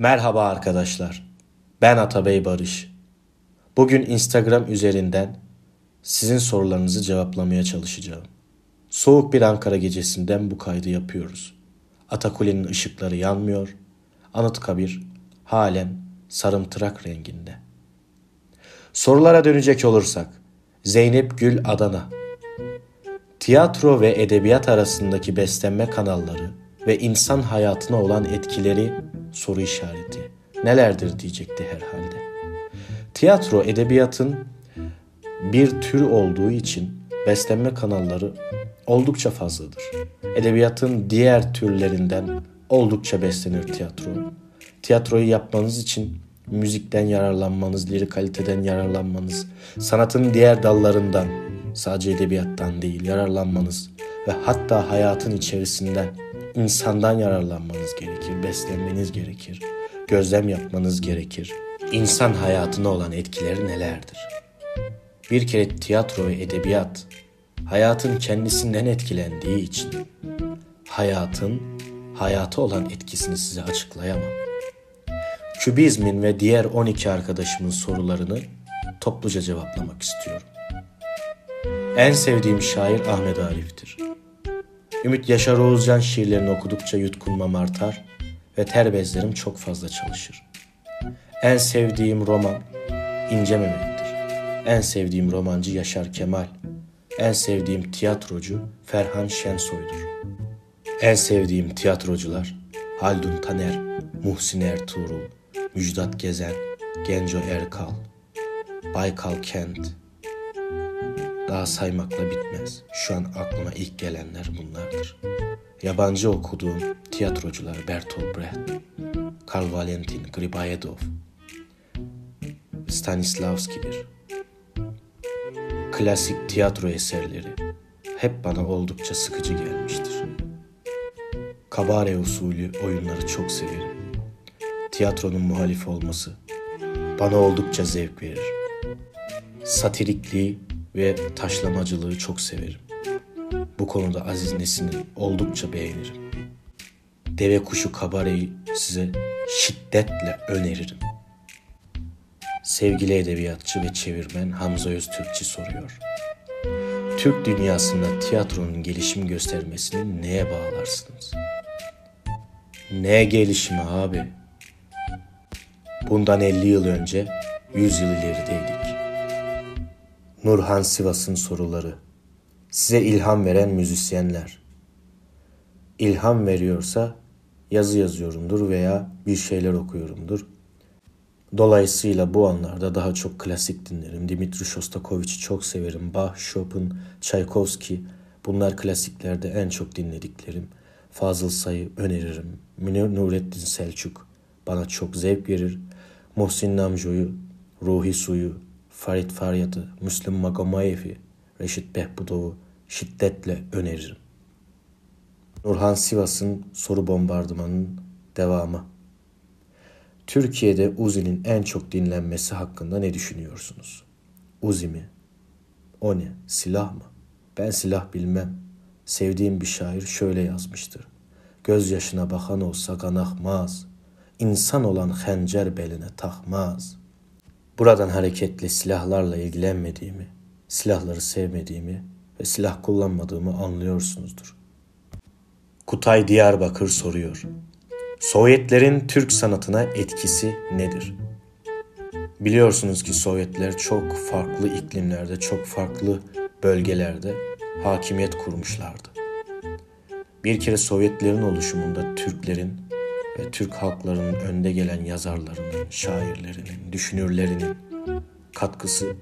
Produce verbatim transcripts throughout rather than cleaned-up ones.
Merhaba arkadaşlar, ben Atabey Barış. Bugün Instagram üzerinden sizin sorularınızı cevaplamaya çalışacağım. Soğuk bir Ankara gecesinden bu kaydı yapıyoruz. Atakule'nin ışıkları yanmıyor, Anıtkabir halen sarımtırak renginde. Sorulara dönecek olursak, Zeynep Gül Adana. Tiyatro ve edebiyat arasındaki beslenme kanalları ve insan hayatına olan etkileri soru işareti. Nelerdir diyecekti herhalde. Tiyatro edebiyatın bir tür olduğu için beslenme kanalları oldukça fazladır. Edebiyatın diğer türlerinden oldukça beslenir tiyatro. Tiyatroyu yapmanız için müzikten yararlanmanız, lirik kaliteden yararlanmanız, sanatın diğer dallarından, sadece edebiyattan değil yararlanmanız ve hatta hayatın içerisinden insandan yararlanmanız gerekir, beslenmeniz gerekir, gözlem yapmanız gerekir. İnsan hayatına olan etkileri nelerdir? Bir kere tiyatro ve edebiyat hayatın kendisinden etkilendiği için hayatın hayata olan etkisini size açıklayamam. Kübizmin ve diğer on iki arkadaşımın sorularını topluca cevaplamak istiyorum. En sevdiğim şair Ahmet Arif'tir. Ümit Yaşar Oğuzcan şiirlerini okudukça yutkunmam artar ve ter bezlerim çok fazla çalışır. En sevdiğim roman İnce Memek'tir. En sevdiğim romancı Yaşar Kemal. En sevdiğim tiyatrocu Ferhan Şensoy'dur. En sevdiğim tiyatrocular Haldun Taner, Muhsin Ertuğrul, Müjdat Gezen, Genco Erkal, Baykal Kent. Daha saymakla bitmez. Şu an aklıma ilk gelenler bunlardır. Yabancı okuduğum tiyatrocular Bertolt Brecht, Carl Valentin Gribayetov, Stanislavski'dir. Klasik tiyatro eserleri hep bana oldukça sıkıcı gelmiştir. Kabare usulü oyunları çok severim. Tiyatronun muhalif olması bana oldukça zevk verir. Satirikliği ve taşlamacılığı çok severim. Bu konuda Aziz Nesin'i oldukça beğenirim. Deve Kuşu Kabare'yi size şiddetle öneririm. Sevgili edebiyatçı ve çevirmen Hamza Öztürkçü soruyor. Türk dünyasında tiyatronun gelişim göstermesini neye bağlarsınız? Ne gelişimi abi? Bundan elli yıl önce yüz yıl ilerideydik. Nurhan Sivas'ın soruları. Size ilham veren müzisyenler. İlham veriyorsa yazı yazıyorumdur veya bir şeyler okuyorumdur. Dolayısıyla bu anlarda daha çok klasik dinlerim. Dimitri Şostakoviç'i çok severim. Bach, Chopin, Tchaikovski. Bunlar klasiklerde en çok dinlediklerim. Fazıl Say'ı öneririm. Nurettin Selçuk bana çok zevk verir. Muhsin Namju'yu, Ruhi Su'yu, Farid Faryat'ı, Müslüm Magomayev'i, Reşit Behbudov'u şiddetle öneririm. Nurhan Sivas'ın soru bombardımanının devamı. Türkiye'de Uzi'nin en çok dinlenmesi hakkında ne düşünüyorsunuz? Uzi mi? O ne? Silah mı? Ben silah bilmem. Sevdiğim bir şair şöyle yazmıştır. Gözyaşına bakan olsa kan akmaz. İnsan olan hançer beline takmaz. Buradan hareketle silahlarla ilgilenmediğimi, silahları sevmediğimi ve silah kullanmadığımı anlıyorsunuzdur. Kutay Diyarbakır soruyor. Sovyetlerin Türk sanatına etkisi nedir? Biliyorsunuz ki Sovyetler çok farklı iklimlerde, çok farklı bölgelerde hakimiyet kurmuşlardı. Bir kere Sovyetlerin oluşumunda Türklerin ve Türk halklarının önde gelen yazarlarının, şairlerinin, düşünürlerinin katkısı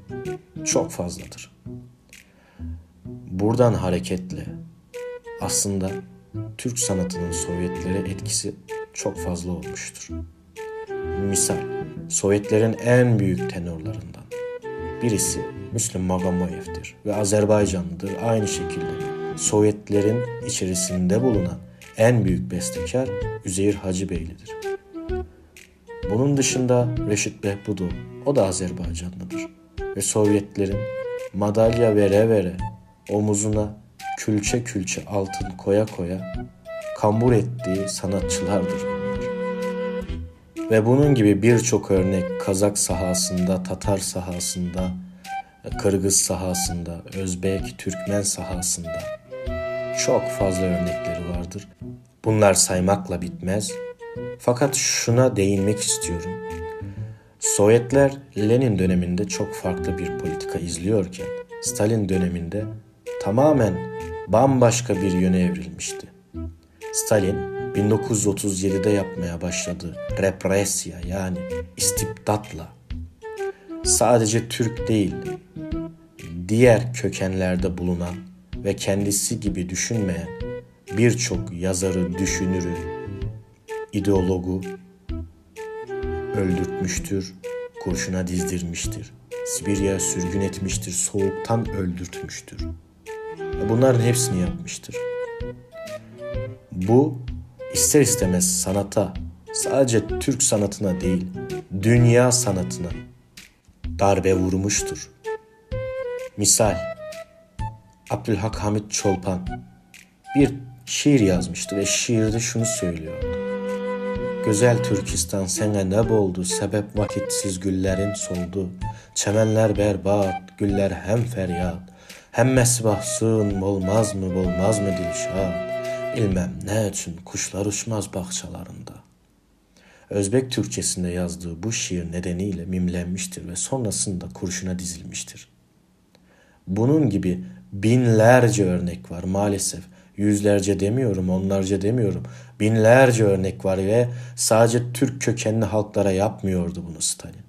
çok fazladır. Buradan hareketle aslında Türk sanatının Sovyetlere etkisi çok fazla olmuştur. Misal, Sovyetlerin en büyük tenorlarından birisi Müslüm Magomayev'dir ve Azerbaycanlıdır. Aynı şekilde Sovyetlerin içerisinde bulunan en büyük bestekar Üzeyir Hacıbeyli'dir. Bunun dışında Reşit Behbudov, o da Azerbaycanlıdır. Ve Sovyetlerin madalya vere vere, omuzuna külçe külçe altın koya koya kambur ettiği sanatçılardır bunlar. Ve bunun gibi birçok örnek Kazak sahasında, Tatar sahasında, Kırgız sahasında, Özbek, Türkmen sahasında çok fazla örnekleri vardır. Bunlar saymakla bitmez. Fakat şuna değinmek istiyorum. Sovyetler Lenin döneminde çok farklı bir politika izliyorken Stalin döneminde tamamen bambaşka bir yöne evrilmişti. Stalin bin dokuz yüz otuz yedide yapmaya başladığı represya yani istibdatla sadece Türk değil, diğer kökenlerde bulunan ve kendisi gibi düşünmeyen birçok yazarı, düşünürü, ideologu öldürtmüştür, kurşuna dizdirmiştir. Sibirya'ya sürgün etmiştir, soğuktan öldürtmüştür. Bunların hepsini yapmıştır. Bu ister istemez sanata, sadece Türk sanatına değil, dünya sanatına darbe vurmuştur. Misal, Abdülhak Hamit Çolpan bir şiir yazmıştı ve şiirde şunu söylüyordu. Güzel Türkistan sene ne boldu, sebep vakitsiz güllerin soldu. Çemenler berbat, güller hem feryat, hem mesbahsın olmaz mı, olmaz mı dilşad. Bilmem ne için kuşlar uçmaz bahçalarında. Özbek Türkçesinde yazdığı bu şiir nedeniyle mimlenmiştir ve sonrasında kurşuna dizilmiştir. Bunun gibi binlerce örnek var maalesef. Yüzlerce demiyorum, onlarca demiyorum. Binlerce örnek var ve sadece Türk kökenli halklara yapmıyordu bunu Stalin.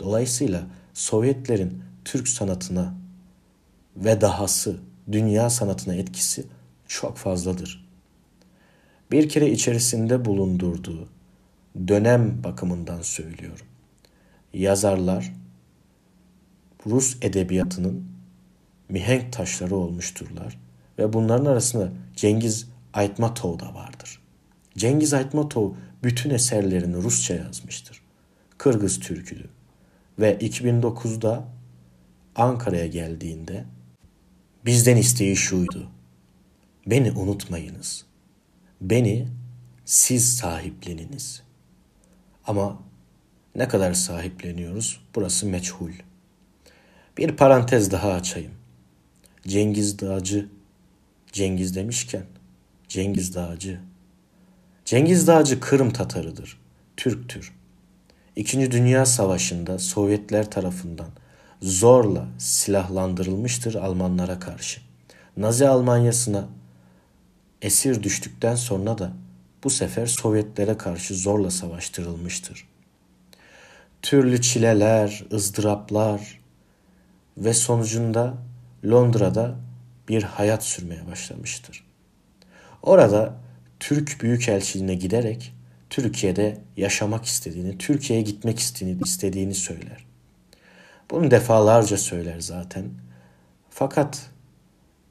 Dolayısıyla Sovyetlerin Türk sanatına ve dahası dünya sanatına etkisi çok fazladır. Bir kere içerisinde bulundurduğu dönem bakımından söylüyorum. Yazarlar Rus edebiyatının mihenk taşları olmuşturlar. Ve bunların arasında Cengiz Aytmatov da vardır. Cengiz Aytmatov bütün eserlerini Rusça yazmıştır. Kırgız türkülü. Ve iki bin dokuzda Ankara'ya geldiğinde bizden isteği şuydu. Beni unutmayınız. Beni siz sahipleniniz. Ama ne kadar sahipleniyoruz? Burası meçhul. Bir parantez daha açayım. Cengiz Dağcı Cengiz demişken, Cengiz Dağcı. Cengiz Dağcı Kırım Tatarıdır, Türktür. İkinci Dünya Savaşı'nda Sovyetler tarafından zorla silahlandırılmıştır Almanlara karşı. Nazi Almanya'sına esir düştükten sonra da bu sefer Sovyetlere karşı zorla savaştırılmıştır. Türlü çileler, ızdıraplar ve sonucunda Londra'da bir hayat sürmeye başlamıştır. Orada Türk Büyükelçiliğine giderek Türkiye'de yaşamak istediğini, Türkiye'ye gitmek istediğini söyler. Bunu defalarca söyler zaten. Fakat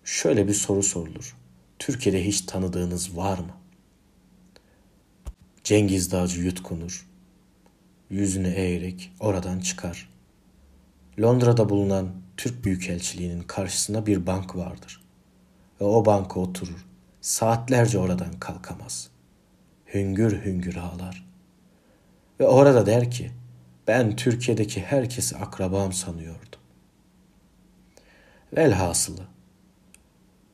şöyle bir soru sorulur. Türkiye'de hiç tanıdığınız var mı? Cengiz Dağcı yutkunur. Yüzünü eğerek oradan çıkar. Londra'da bulunan Türk Büyükelçiliğinin karşısında bir bank vardır. Ve o banka oturur. Saatlerce oradan kalkamaz. Hüngür hüngür ağlar. Ve orada der ki, ben Türkiye'deki herkesi akrabam sanıyordum. Velhasılı,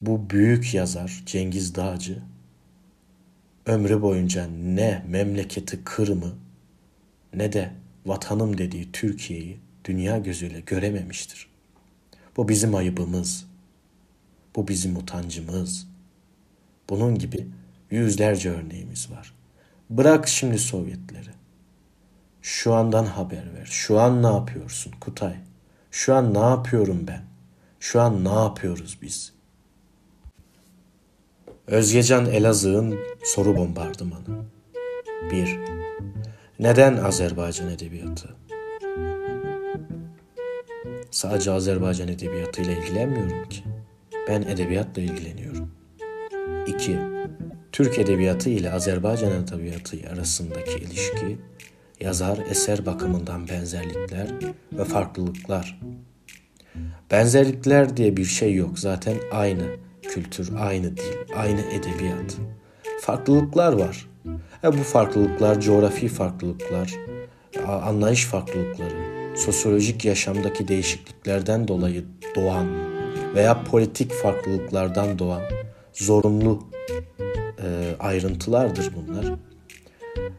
bu büyük yazar Cengiz Dağcı, ömrü boyunca ne memleketi Kırım'ı, ne de vatanım dediği Türkiye'yi dünya gözüyle görememiştir. Bu bizim ayıbımız. Bu bizim utancımız. Bunun gibi yüzlerce örneğimiz var. Bırak şimdi Sovyetleri. Şu andan haber ver. Şu an ne yapıyorsun Kutay? Şu an ne yapıyorum ben? Şu an ne yapıyoruz biz? Özgecan Elazığ'ın soru bombardımanı. bir. Neden Azerbaycan edebiyatı? Sadece Azerbaycan edebiyatıyla ilgilenmiyorum ki. Ben edebiyatla ilgileniyorum. iki. Türk edebiyatı ile Azerbaycan edebiyatı arasındaki ilişki, yazar, eser bakımından benzerlikler ve farklılıklar. Benzerlikler diye bir şey yok. Zaten aynı kültür, aynı dil, aynı edebiyat. Farklılıklar var. E bu farklılıklar, coğrafi farklılıklar, anlayış farklılıkları, sosyolojik yaşamdaki değişikliklerden dolayı doğan veya politik farklılıklardan doğan zorunlu e, ayrıntılardır bunlar.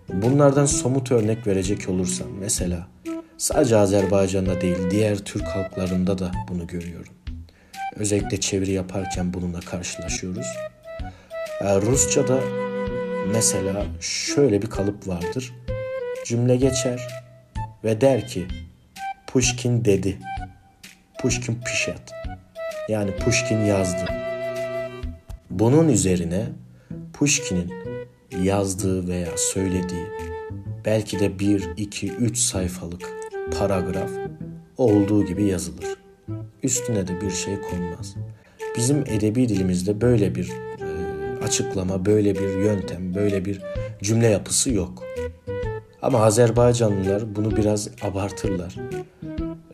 Bunlardan somut örnek verecek olursam mesela sadece Azerbaycan'da değil diğer Türk halklarında da bunu görüyorum. Özellikle çeviri yaparken bununla karşılaşıyoruz. E, Rusça'da mesela şöyle bir kalıp vardır. Cümle geçer ve der ki Pushkin dedi. Pushkin pişat. Yani Pushkin yazdı. Bunun üzerine Pushkin'in yazdığı veya söylediği belki de bir, iki, üç sayfalık paragraf olduğu gibi yazılır. Üstüne de bir şey konmaz. Bizim edebi dilimizde böyle bir açıklama, böyle bir yöntem, böyle bir cümle yapısı yok. Ama Azerbaycanlılar bunu biraz abartırlar.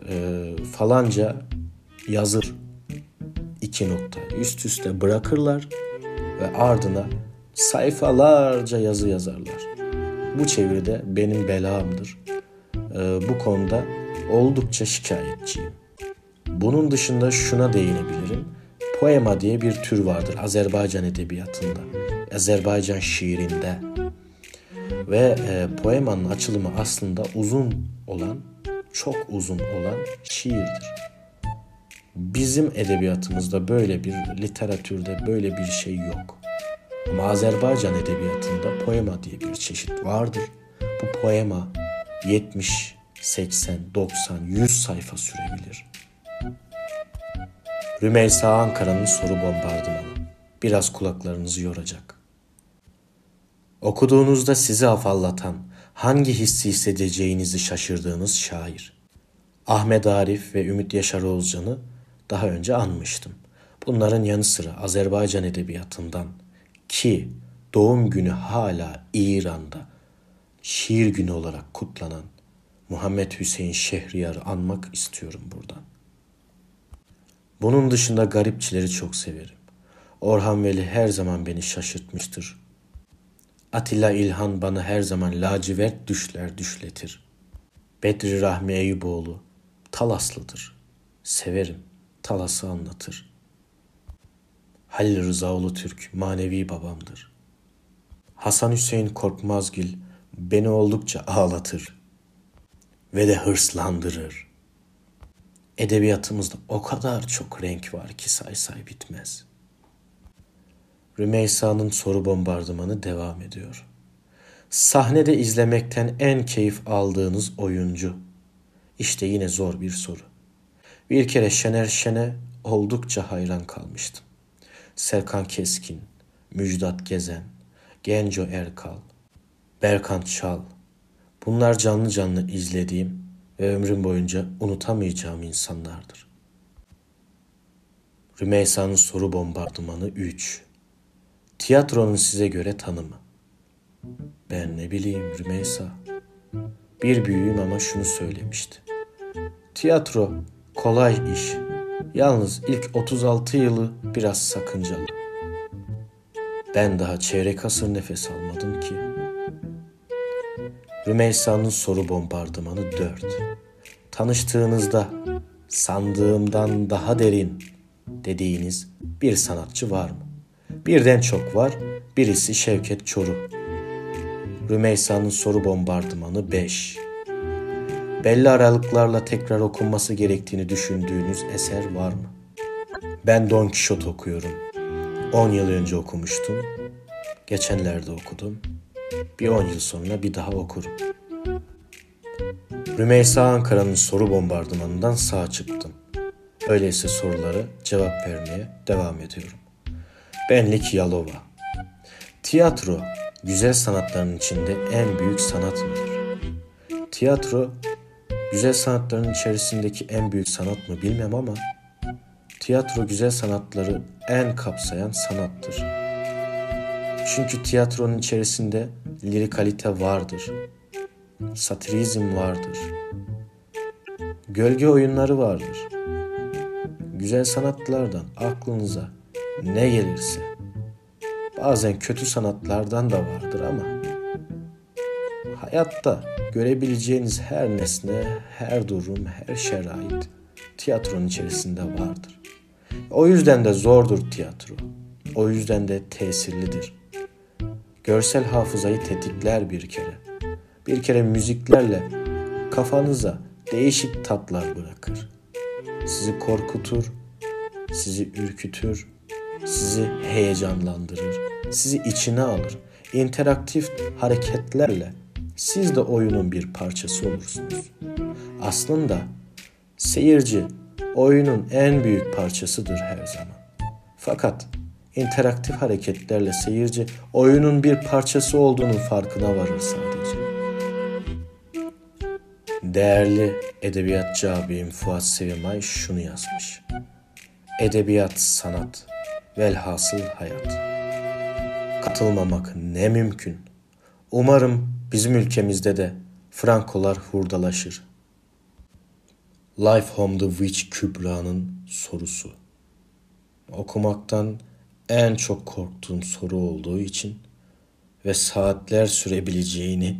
Ee, falanca yazır iki nokta üst üste bırakırlar ve ardına sayfalarca yazı yazarlar. Bu çeviride benim belamdır. Ee, bu konuda oldukça şikayetçiyim. Bunun dışında şuna değinebilirim. Poema diye bir tür vardır Azerbaycan edebiyatında, Azerbaycan şiirinde. Ve e, poemanın açılımı aslında uzun olan, çok uzun olan şiirdir. Bizim edebiyatımızda böyle bir, literatürde böyle bir şey yok. Ama Azerbaycan edebiyatında poema diye bir çeşit vardır. Bu poema yetmiş, seksen, doksan, yüz sayfa sürebilir. Rümeysa Ankara'nın soru bombardımanı. Biraz kulaklarınızı yoracak. Okuduğunuzda sizi afallatan, hangi hissi hissedeceğinizi şaşırdığınız şair. Ahmet Arif ve Ümit Yaşar Oğuzcan'ı daha önce anmıştım. Bunların yanı sıra Azerbaycan edebiyatından ki doğum günü hala İran'da şiir günü olarak kutlanan Muhammed Hüseyin Şehriyar'ı anmak istiyorum buradan. Bunun dışında garipçileri çok severim. Orhan Veli her zaman beni şaşırtmıştır. Atilla İlhan bana her zaman lacivert düşler düşletir. Bedri Rahmi Eyüboğlu Talaslıdır. Severim. Talas'ı anlatır. Halil Rıza Ulutürk manevi babamdır. Hasan Hüseyin Korkmazgil beni oldukça ağlatır ve de hırslandırır. Edebiyatımızda o kadar çok renk var ki say say bitmez. Rümeysa'nın soru bombardımanı devam ediyor. Sahnede izlemekten en keyif aldığınız oyuncu. İşte yine zor bir soru. Bir kere Şener Şen'e oldukça hayran kalmıştım. Serkan Keskin, Müjdat Gezen, Genco Erkal, Berkant Şal. Bunlar canlı canlı izlediğim ve ömrüm boyunca unutamayacağım insanlardır. Rümeysa'nın soru bombardımanı üç. Tiyatronun size göre tanımı. Ben ne bileyim Rümeysa. Bir büyüğüm ama şunu söylemişti. Tiyatro kolay iş. Yalnız ilk otuz altı yılı biraz sakıncalı. Ben daha çeyrek asır nefes almadım ki. Rümeysa'nın soru bombardımanı dört. Tanıştığınızda sandığımdan daha derin dediğiniz bir sanatçı var mı? Birden çok var. Birisi Şevket Çoruh. Rümeysa'nın soru bombardımanı beş. Belli aralıklarla tekrar okunması gerektiğini düşündüğünüz eser var mı? Ben Don Kişot okuyorum. on yıl önce okumuştum. Geçenlerde okudum. Bir on yıl sonra bir daha okurum. Rümeysa Ankara'nın soru bombardımanından sağ çıktım. Öyleyse sorulara cevap vermeye devam ediyorum. Benlik Yalova. Tiyatro, güzel sanatların içinde en büyük sanat mıdır? Tiyatro, güzel sanatların içerisindeki en büyük sanat mı bilmem ama tiyatro güzel sanatları en kapsayan sanattır. Çünkü tiyatronun içerisinde lirikalite vardır, satirizm vardır, gölge oyunları vardır. Güzel sanatlardan aklınıza ne gelirse. Bazen kötü sanatlardan da vardır ama Hayatta görebileceğiniz her nesne, her durum, her şerait tiyatronun içerisinde vardır. O yüzden de zordur tiyatro. O yüzden de tesirlidir. Görsel hafızayı tetikler bir kere. Bir kere müziklerle kafanıza değişik tatlar bırakır. Sizi korkutur, sizi ürkütür, sizi heyecanlandırır, sizi içine alır. İnteraktif hareketlerle siz de oyunun bir parçası olursunuz. Aslında seyirci oyunun en büyük parçasıdır her zaman. Fakat interaktif hareketlerle seyirci oyunun bir parçası olduğunun farkına varır sadece. Değerli edebiyatçı abim Fuat Sevimay şunu yazmış. Edebiyat sanat, velhasıl hayat. Katılmamak ne mümkün. Umarım bizim ülkemizde de Frankolar hurdalaşır. Life on the Witch Kübra'nın sorusu. Okumaktan en çok korktuğum soru olduğu için ve saatler sürebileceğini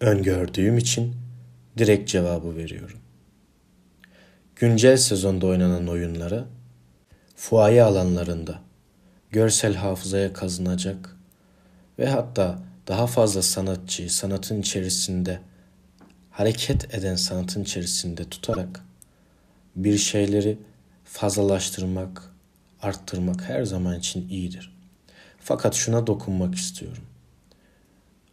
öngördüğüm için direkt cevabı veriyorum. Güncel sezonda oynanan oyunlara, fuaye alanlarında görsel hafızaya kazınacak ve hatta daha fazla sanatçıyı sanatın içerisinde, hareket eden sanatın içerisinde tutarak bir şeyleri fazlalaştırmak, arttırmak her zaman için iyidir. Fakat şuna dokunmak istiyorum.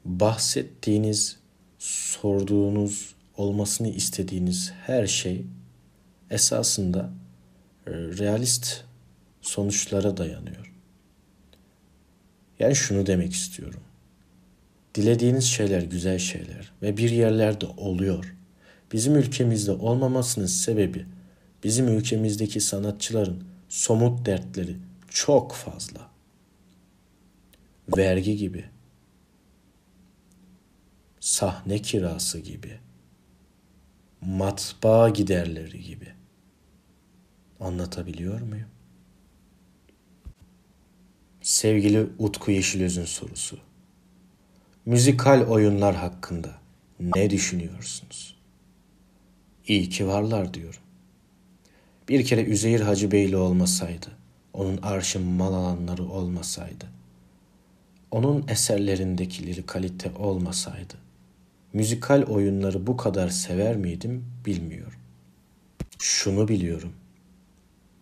Bahsettiğiniz, sorduğunuz, olmasını istediğiniz her şey esasında realist sonuçlara dayanıyor. Yani şunu demek istiyorum. Dilediğiniz şeyler güzel şeyler ve bir yerlerde oluyor. Bizim ülkemizde olmamasının sebebi bizim ülkemizdeki sanatçıların somut dertleri çok fazla. Vergi gibi, sahne kirası gibi, matbaa giderleri gibi. Anlatabiliyor muyum? Sevgili Utku Yeşilöz'ün sorusu. Müzikal oyunlar hakkında ne düşünüyorsunuz? İyi ki varlar diyorum. Bir kere Üzeyir Hacıbeyli olmasaydı, onun Arşın Mal Alanları olmasaydı, onun eserlerindekileri kalite olmasaydı, müzikal oyunları bu kadar sever miydim bilmiyorum. Şunu biliyorum.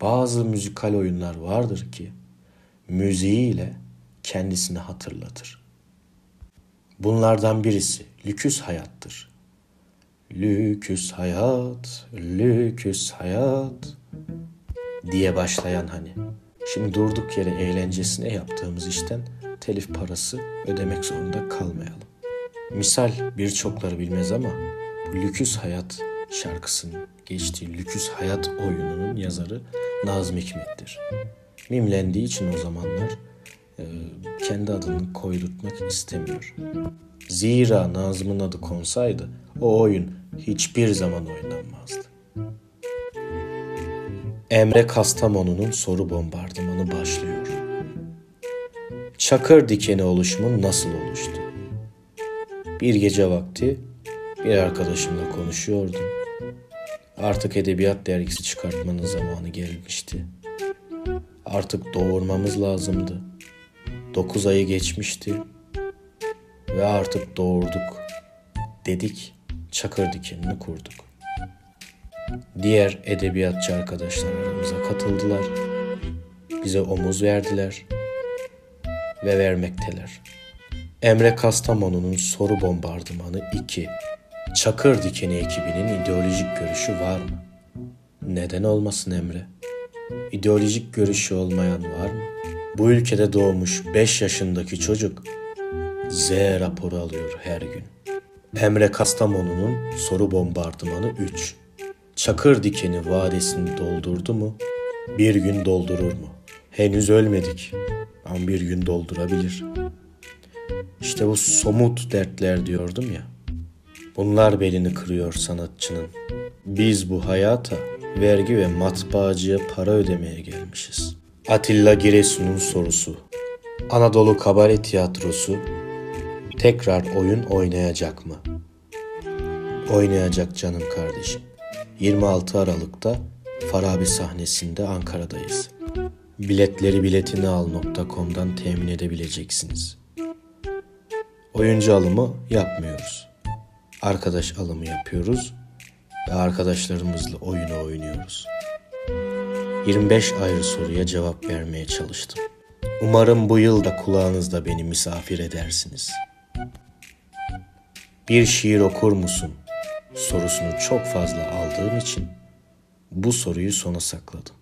Bazı müzikal oyunlar vardır ki müziğiyle kendisini hatırlatır. Bunlardan birisi Lüküs Hayat'tır. Lüküs hayat, lüküs hayat diye başlayan hani. Şimdi durduk yere eğlencesine yaptığımız işten telif parası ödemek zorunda kalmayalım. Misal birçokları bilmez ama bu Lüküs Hayat şarkısının geçtiği Lüküs Hayat oyununun yazarı Nazım Hikmet'tir. Mimlendiği için o zamanlar e, kendi adını koydurtmak istemiyor. Zira Nazım'ın adı konsaydı o oyun hiçbir zaman oynanmazdı. Emre Kastamonu'nun soru bombardımanı başlıyor. Çakır Dikeni oluşumu nasıl oluştu? Bir gece vakti bir arkadaşımla konuşuyordum. Artık edebiyat dergisi çıkartmanın zamanı gelmişti. Artık doğurmamız lazımdı. Dokuz ayı geçmişti. Ve artık doğurduk. Dedik, Çakır Dikeni'ni kurduk. Diğer edebiyatçı arkadaşlar aramıza katıldılar. Bize omuz verdiler. Ve vermekteler. Emre Kastamonu'nun soru bombardımanı iki. Çakır Dikeni ekibinin ideolojik görüşü var mı? Neden olmasın Emre? İdeolojik görüşü olmayan var mı? Bu ülkede doğmuş beş yaşındaki çocuk Z raporu alıyor her gün. Emre Kastamonu'nun soru bombardımanı üç. Çakır Dikeni vadesini doldurdu mu? Bir gün doldurur mu? Henüz ölmedik ama bir gün doldurabilir. İşte bu somut dertler diyordum ya. Bunlar belini kırıyor sanatçının. Biz bu hayata vergi ve matbaacıya para ödemeye gelmişiz. Atilla Giresun'un sorusu. Anadolu Kabare Tiyatrosu tekrar oyun oynayacak mı? Oynayacak canım kardeşim. yirmi altı Aralık'ta Farabi sahnesinde Ankara'dayız. Biletleri biletinial nokta com'dan temin edebileceksiniz. Oyuncu alımı yapmıyoruz. Arkadaş alımı yapıyoruz ve arkadaşlarımızla oyunu oynuyoruz. yirmi beş ayrı soruya cevap vermeye çalıştım. Umarım bu yıl da kulağınızda beni misafir edersiniz. Bir şiir okur musun sorusunu çok fazla aldığım için bu soruyu sona sakladım.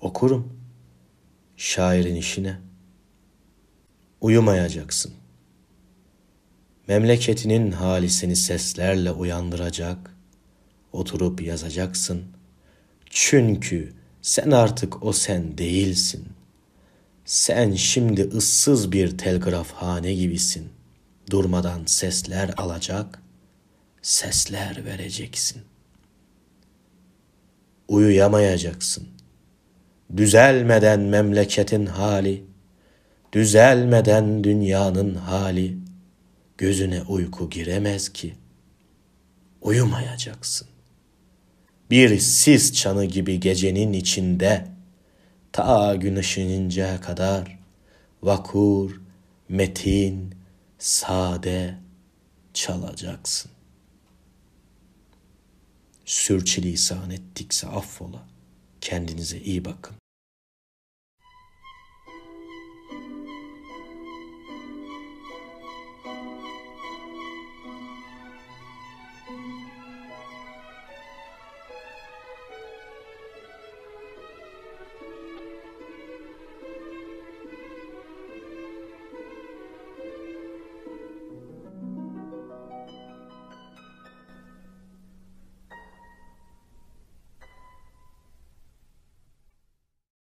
Okurum. Şairin işine. Uyumayacaksın. Memleketinin hali seni seslerle uyandıracak. Oturup yazacaksın. Çünkü sen artık o sen değilsin. Sen şimdi ıssız bir telgrafhane gibisin. Durmadan sesler alacak, sesler vereceksin. Uyuyamayacaksın. Düzelmeden memleketin hali, düzelmeden dünyanın hali, gözüne uyku giremez ki. Uyumayacaksın. Bir sis çanı gibi gecenin içinde, ta gün ışınıncaya kadar, vakur, metin, sade çalacaksın. Sürçülisan ettikse affola. Kendinize iyi bakın.